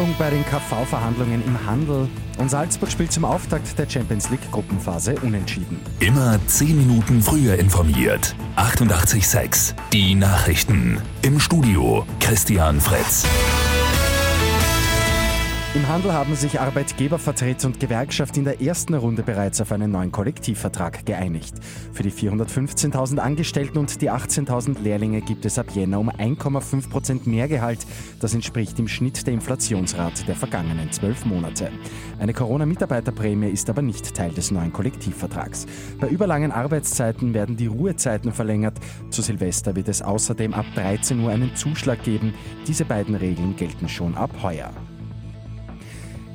Bewegung bei den KV-Verhandlungen im Handel und Salzburg spielt zum Auftakt der Champions-League-Gruppenphase unentschieden. Immer 10 Minuten früher informiert. 88,6. Die Nachrichten. Im Studio Christian Fritz. Im Handel haben sich Arbeitgebervertreter und Gewerkschaft in der ersten Runde bereits auf einen neuen Kollektivvertrag geeinigt. Für die 415.000 Angestellten und die 18.000 Lehrlinge gibt es ab Jänner um 1,5% mehr Gehalt. Das entspricht im Schnitt der Inflationsrate der vergangenen 12 Monate. Eine Corona-Mitarbeiterprämie ist aber nicht Teil des neuen Kollektivvertrags. Bei überlangen Arbeitszeiten werden die Ruhezeiten verlängert. Zu Silvester wird es außerdem ab 13 Uhr einen Zuschlag geben. Diese beiden Regeln gelten schon ab heuer.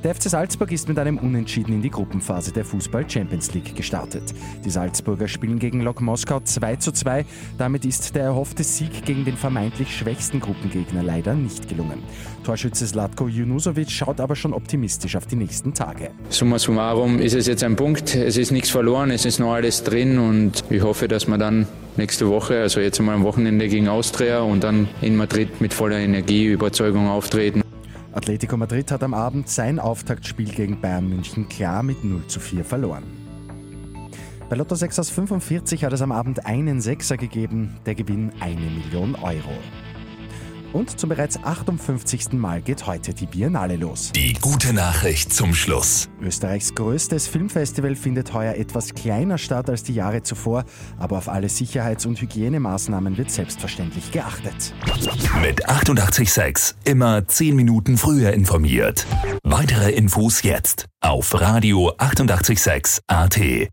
Der FC Salzburg ist mit einem Unentschieden in die Gruppenphase der Fußball-Champions League gestartet. Die Salzburger spielen gegen Lok Moskau 2:2. Damit ist der erhoffte Sieg gegen den vermeintlich schwächsten Gruppengegner leider nicht gelungen. Torschütze Zlatko Junuzović schaut aber schon optimistisch auf die nächsten Tage. Summa summarum ist es jetzt ein Punkt. Es ist nichts verloren, es ist noch alles drin und ich hoffe, dass wir dann nächste Woche, also jetzt einmal am Wochenende gegen Austria und dann in Madrid mit voller Energie, Überzeugung auftreten. Atletico Madrid hat am Abend sein Auftaktspiel gegen Bayern München klar mit 0:4 verloren. Bei Lotto 6 aus 45 hat es am Abend einen Sechser gegeben, der Gewinn 1 Million Euro. Und zum bereits 58. Mal geht heute die Biennale los. Die gute Nachricht zum Schluss. Österreichs größtes Filmfestival findet heuer etwas kleiner statt als die Jahre zuvor, aber auf alle Sicherheits- und Hygienemaßnahmen wird selbstverständlich geachtet. Mit 88,6 immer 10 Minuten früher informiert. Weitere Infos jetzt auf Radio 88,6 AT.